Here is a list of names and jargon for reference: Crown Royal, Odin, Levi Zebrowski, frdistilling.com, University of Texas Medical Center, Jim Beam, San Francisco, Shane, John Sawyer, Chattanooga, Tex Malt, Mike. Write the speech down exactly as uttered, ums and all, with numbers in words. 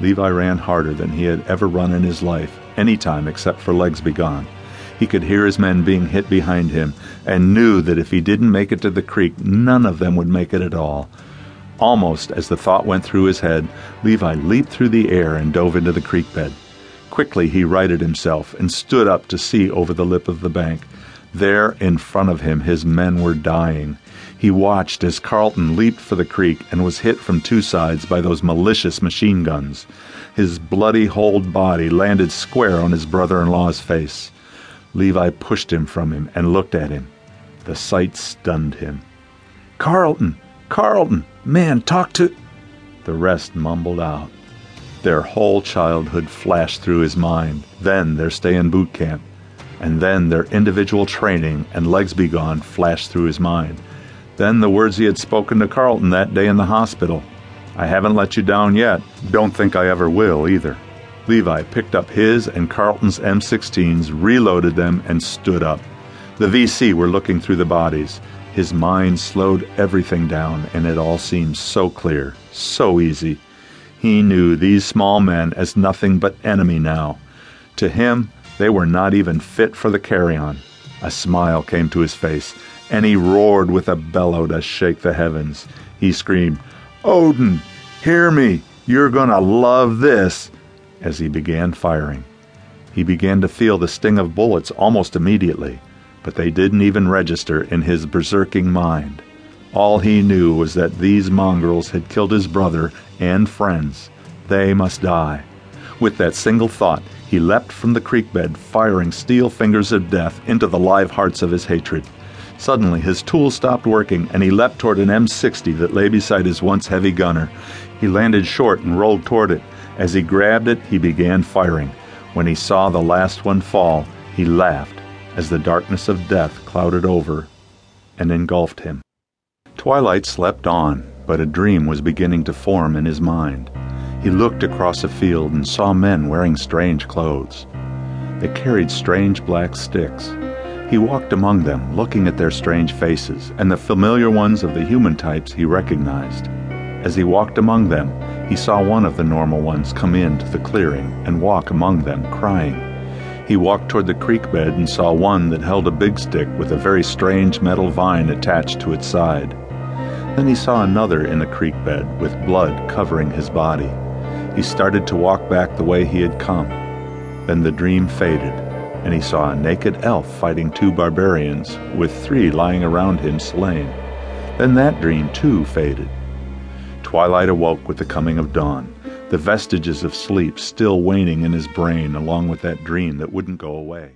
Levi ran harder than he had ever run in his life, any time except for Legs Be Gone. He could hear his men being hit behind him and knew that if he didn't make it to the creek, none of them would make it at all. Almost as the thought went through his head, Levi leaped through the air and dove into the creek bed. Quickly he righted himself and stood up to see over the lip of the bank. There, in front of him, his men were dying. He watched as Carlton leaped for the creek and was hit from two sides by those malicious machine guns. His bloody holed body landed square on his brother-in-law's face. Levi pushed him from him and looked at him. The sight stunned him. "Carlton! Carlton! Man, talk to—" The rest mumbled out. Their whole childhood flashed through his mind, then their stay in boot camp, and then their individual training and Legs Be Gone flashed through his mind. Then the words he had spoken to Carlton that day in the hospital. "I haven't let you down yet. Don't think I ever will, either." Levi picked up his and Carlton's M sixteens, reloaded them, and stood up. The V C were looking through the bodies. His mind slowed everything down, and it all seemed so clear, so easy. He knew these small men as nothing but enemy now. To him, they were not even fit for the carry-on. A smile came to his face, and he roared with a bellow to shake the heavens. He screamed, "Odin, hear me, you're gonna love this," as he began firing. He began to feel the sting of bullets almost immediately, but they didn't even register in his berserking mind. All he knew was that these mongrels had killed his brother and friends. They must die. With that single thought, he leapt from the creek bed, firing steel fingers of death into the live hearts of his hatred. Suddenly, his tool stopped working, and he leapt toward an M sixty that lay beside his once heavy gunner. He landed short and rolled toward it. As he grabbed it, he began firing. When he saw the last one fall, he laughed as the darkness of death clouded over and engulfed him. Twilight slept on, but a dream was beginning to form in his mind. He looked across a field and saw men wearing strange clothes. They carried strange black sticks. He walked among them, looking at their strange faces and the familiar ones of the human types he recognized. As he walked among them, he saw one of the normal ones come into the clearing and walk among them, crying. He walked toward the creek bed and saw one that held a big stick with a very strange metal vine attached to its side. Then he saw another in the creek bed with blood covering his body. He started to walk back the way he had come. Then the dream faded, and he saw a naked elf fighting two barbarians, with three lying around him slain. Then that dream, too, faded. Twilight awoke with the coming of dawn, the vestiges of sleep still waning in his brain along with that dream that wouldn't go away.